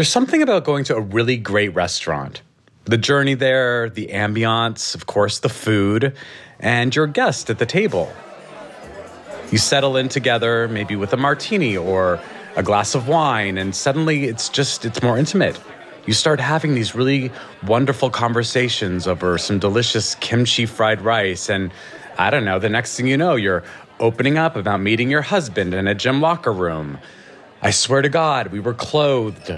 There's something about going to a really great restaurant. The journey there, the ambiance, of course, the food, and your guest at the table. You settle in together, maybe with a martini or a glass of wine, and suddenly it's more intimate. You start having these really wonderful conversations over some delicious kimchi fried rice, and I don't know, the next thing you know, you're opening up about meeting your husband in a gym locker room. I swear to God, we were clothed.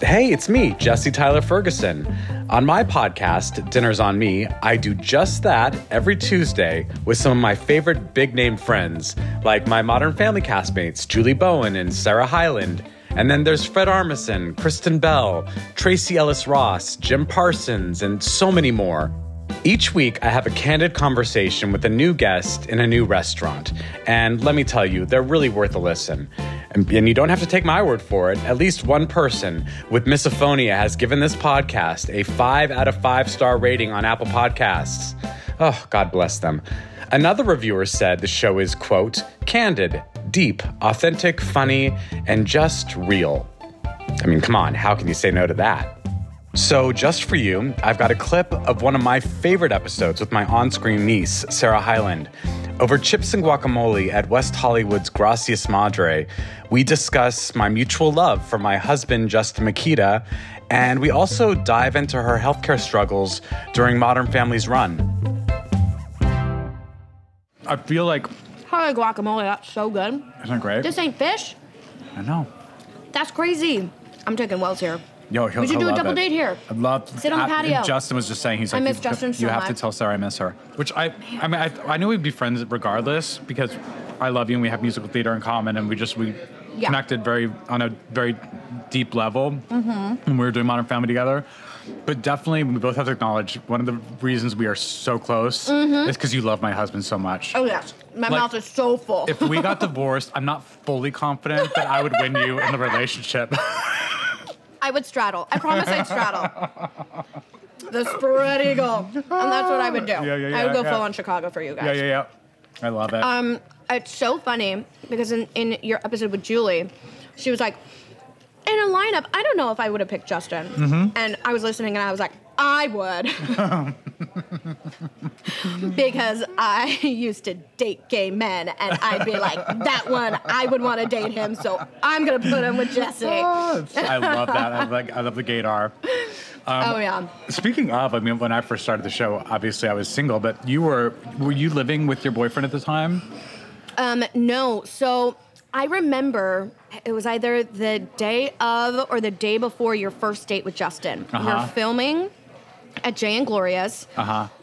Hey, it's me, Jesse Tyler Ferguson. On my podcast, Dinner's On Me, I do just that every Tuesday with some of my favorite big-name friends, like my Modern Family castmates, Julie Bowen and Sarah Hyland. And then there's Fred Armisen, Kristen Bell, Tracee Ellis Ross, Jim Parsons, and so many more. Each week, I have a candid conversation with a new guest in a new restaurant. And let me tell you, they're really worth a listen. And you don't have to take my word for it. At least one person with misophonia has given this podcast a 5 out of 5 star rating on Apple Podcasts. Oh, God bless them. Another reviewer said the show is, quote, candid, deep, authentic, funny, and just real. I mean, come on, how can you say no to that? So just for you, I've got a clip of one of my favorite episodes with my on-screen niece, Sarah Hyland. Over chips and guacamole at West Hollywood's Gracias Madre, we discuss my mutual love for my husband, Justin Makita, and we also dive into her healthcare struggles during Modern Family's run. I feel like... Holy guacamole, that's so good. Isn't it great? This ain't fish? I know. That's crazy. I'm taking Wells here. Yo, we should do a double date here. I'd love to sit on the patio. Justin was just saying, he's like, I miss Justin so much. You have to tell Sarah I miss her. Which I mean, I knew we'd be friends regardless because I love you and we have musical theater in common and we connected on a very deep level when we were doing Modern Family together. But definitely, we both have to acknowledge one of the reasons we are so close is because you love my husband so much. Oh, yes. My mouth is so full. If we got divorced, I'm not fully confident that I would win you in the relationship. I would straddle. I promise I'd straddle. The spread eagle. And that's what I would do. Yeah, I would go full on Chicago for you guys. Yeah. I love it. It's so funny because in your episode with Julie, she was like, in a lineup, I don't know if I would have picked Justin. Mm-hmm. And I was listening and I was like, I would. Because I used to date gay men and I'd be like, that one, I would want to date him, so I'm going to put him with Jesse. I love that. I love the gaydar. Speaking of, I mean, when I first started the show, obviously I was single, but were you living with your boyfriend at the time? No. So I remember it was either the day of or the day before your first date with Justin. You're filming at Jay and Gloria's.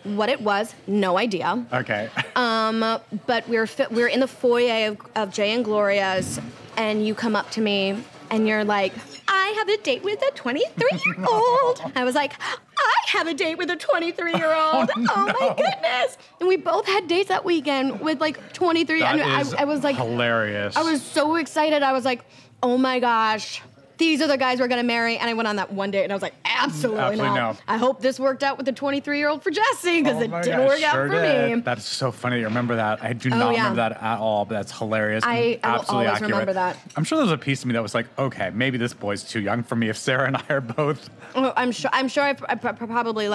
What it was, no idea. Okay. But we were in the foyer of Jay and Gloria's, and you come up to me, and you're like, I have a date with a 23-year-old. I was like, I have a date with a 23-year-old. Oh, my goodness. And we both had dates that weekend with, 23. I was, hilarious. I was so excited. I was like, oh, my gosh. These are the guys we're going to marry. And I went on that one date, and I was like, absolutely not. I hope this worked out with the 23-year-old for Jesse because it didn't work out for me. That's so funny that you remember that. I do not remember that at all, but that's hilarious. I will always remember that. I'm sure there was a piece of me that was like, okay, maybe this boy's too young for me if Sarah and I are both. Oh, I'm sure I probably,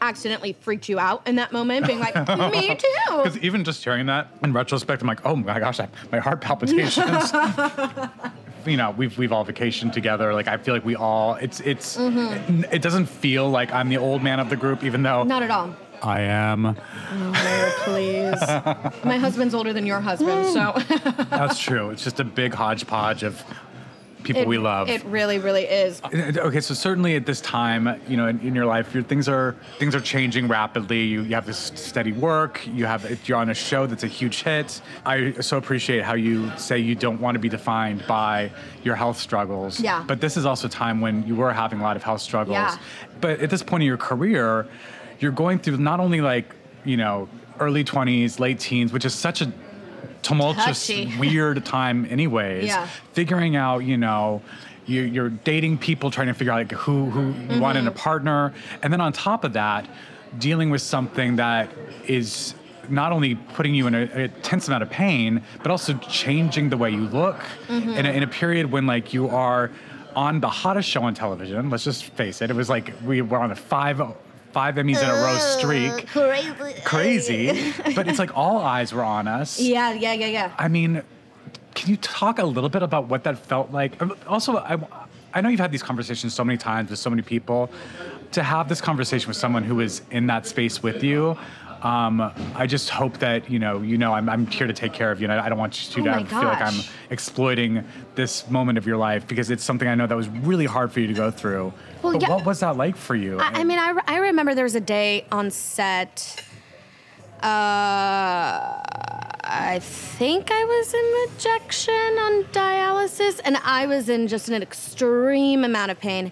accidentally freaked you out in that moment, being like, me too. Because even just hearing that in retrospect, I'm like, oh my gosh, my heart palpitations. You know, we've all vacationed together. I feel like we all, it's it doesn't feel like I'm the old man of the group, even though. Not at all. I am. Oh, please. My husband's older than your husband, so. That's true. It's just a big hodgepodge of people we love. It really, really is. Okay, so certainly at this time, you know, in your life, things are changing rapidly. You have this steady work. You're on a show that's a huge hit. I so appreciate how you say you don't want to be defined by your health struggles. Yeah. But this is also a time when you were having a lot of health struggles. Yeah. But at this point in your career, you're going through not only early 20s, late teens, which is such a tumultuous, weird time anyways. Yeah. Figuring out, you're dating people, trying to figure out who you want in a partner. And then on top of that, dealing with something that is not only putting you in a tense amount of pain, but also changing the way you look in a period when, like, you are on the hottest show on television. Let's just face it. It was like we were on a five Emmys in a row streak. Crazy. But it's like all eyes were on us. Yeah. I mean, can you talk a little bit about what that felt like? Also, I know you've had these conversations so many times with so many people. To have this conversation with someone who is in that space with you, I just hope that, you know, I'm here to take care of you, and I don't want you to feel like I'm exploiting this moment of your life, because it's something I know that was really hard for you to go through. Well, but what was that like for you? I mean, I remember there was a day on set, I think I was in rejection on dialysis, and I was in just an extreme amount of pain.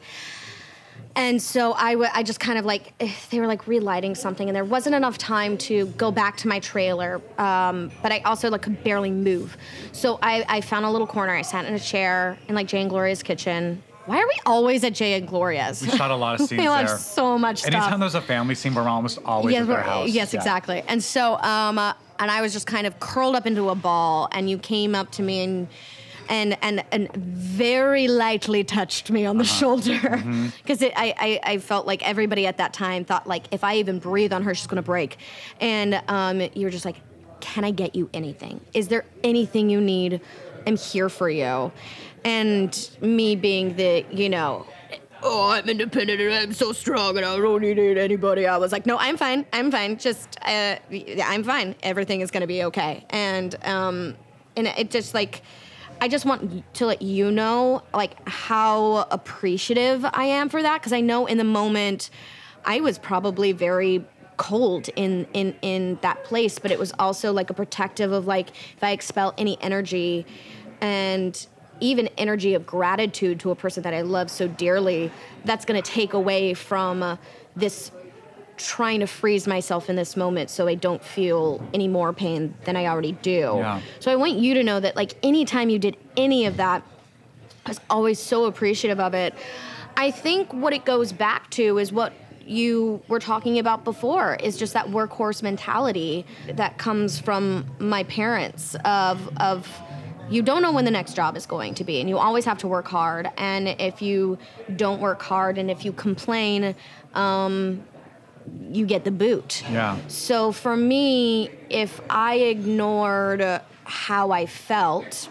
And so I just kind of like, they were like relighting something, and there wasn't enough time to go back to my trailer. But I also like could barely move. So I found a little corner. I sat in a chair in like Jay and Gloria's kitchen. Why are we always at Jay and Gloria's? We shot a lot of scenes there. We shot so much stuff. Anytime there's a family scene, we're almost always at their house. Yes, yeah. Exactly. And so, and I was just kind of curled up into a ball, and you came up to me and very lightly touched me on the shoulder, because I felt like everybody at that time thought, like, if I even breathe on her, she's gonna break. And you were just like, can I get you anything? Is there anything you need? I'm here for you. And me being the, I'm independent and I'm so strong and I don't need anybody. I was like, no, I'm fine. Just, I'm fine. Everything is gonna be okay. And it just like, I just want to let you know, like, how appreciative I am for that, because I know in the moment I was probably very cold in that place, but it was also like a protective of, like, if I expel any energy, and even energy of gratitude to a person that I love so dearly, that's going to take away from this trying to freeze myself in this moment so I don't feel any more pain than I already do. Yeah. So I want you to know that, like, anytime you did any of that, I was always so appreciative of it. I think what it goes back to is what you were talking about before, is just that workhorse mentality that comes from my parents of you don't know when the next job is going to be, and you always have to work hard. And if you don't work hard and if you complain, you get the boot. Yeah. So for me, if I ignored how I felt,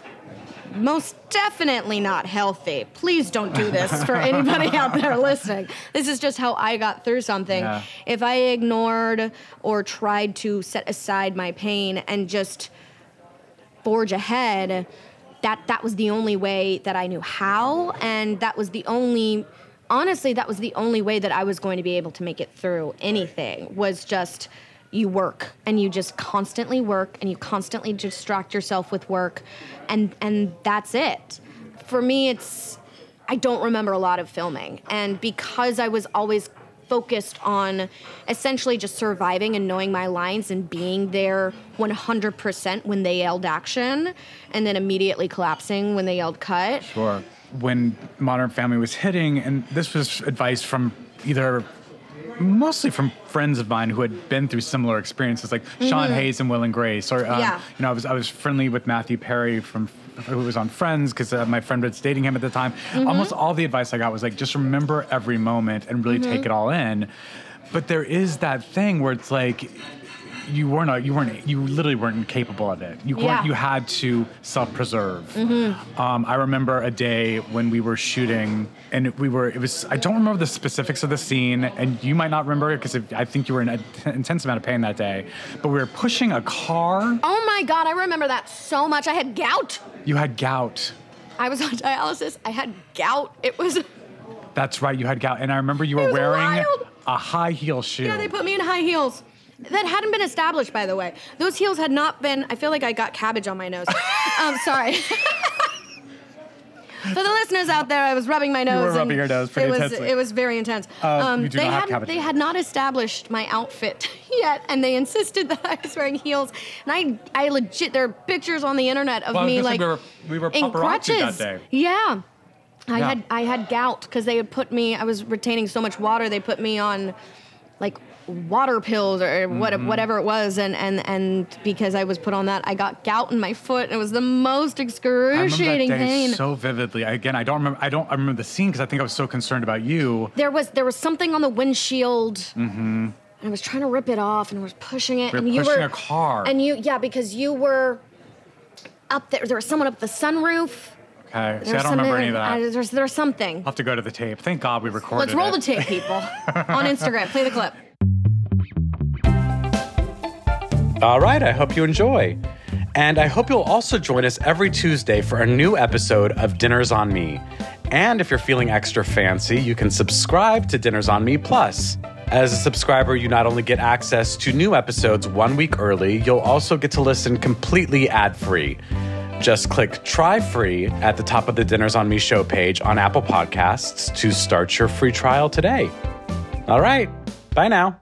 most definitely not healthy. Please don't do this for anybody out there listening. This is just how I got through something. Yeah. If I ignored or tried to set aside my pain and just forge ahead, that was the only way that I knew how, and that was the only... Honestly, that was the only way that I was going to be able to make it through anything, was just you work, and you just constantly work, and you constantly distract yourself with work, and that's it. For me, I don't remember a lot of filming, and because I was always focused on essentially just surviving and knowing my lines and being there 100% when they yelled action, and then immediately collapsing when they yelled cut. Sure. When Modern Family was hitting, and this was advice from mostly from friends of mine who had been through similar experiences, like Sean Hayes and Will and Grace, or I was friendly with Matthew Perry from who was on Friends, because my friend was dating him at the time. Almost all the advice I got was like, just remember every moment and really take it all in. But there is that thing where it's like, you literally weren't capable of it. You had to self-preserve. I remember a day when we were shooting, and I don't remember the specifics of the scene, and you might not remember it, because I think you were in an intense amount of pain that day, but we were pushing a car. Oh my God, I remember that so much. I had gout. You had gout. I was on dialysis, I had gout. It was... That's right, you had gout, and I remember you were wearing a high heel shoe. Yeah, they put me in high heels. That hadn't been established, by the way. Those heels had not been... I feel like I got cabbage on my nose. Sorry. For the listeners out there, I was rubbing my nose. You were rubbing your nose pretty intensely. It was very intense. They had not established my outfit yet, and they insisted that I was wearing heels. And I legit... There are pictures on the internet of me, like, we were in crutches that day. Yeah. I had gout, because they had put me... I was retaining so much water, they put me on... like water pills or whatever it was, and because I was put on that, I got gout in my foot, and it was the most excruciating pain. So vividly. Again, I don't remember the scene because I think I was so concerned about you. There was something on the windshield. Mm-hmm. And I was trying to rip it off, and I was pushing it. You were pushing a car. And because you were up there. There was someone up the sunroof. Okay, I don't remember any of that. There's something. I'll have to go to the tape. Thank God we recorded it. Let's roll the tape, people. On Instagram. Play the clip. All right, I hope you enjoy. And I hope you'll also join us every Tuesday for a new episode of Dinner's On Me. And if you're feeling extra fancy, you can subscribe to Dinner's On Me Plus. As a subscriber, you not only get access to new episodes 1 week early, you'll also get to listen completely ad-free. Just click Try Free at the top of the Dinner's On Me show page on Apple Podcasts to start your free trial today. All right, bye now.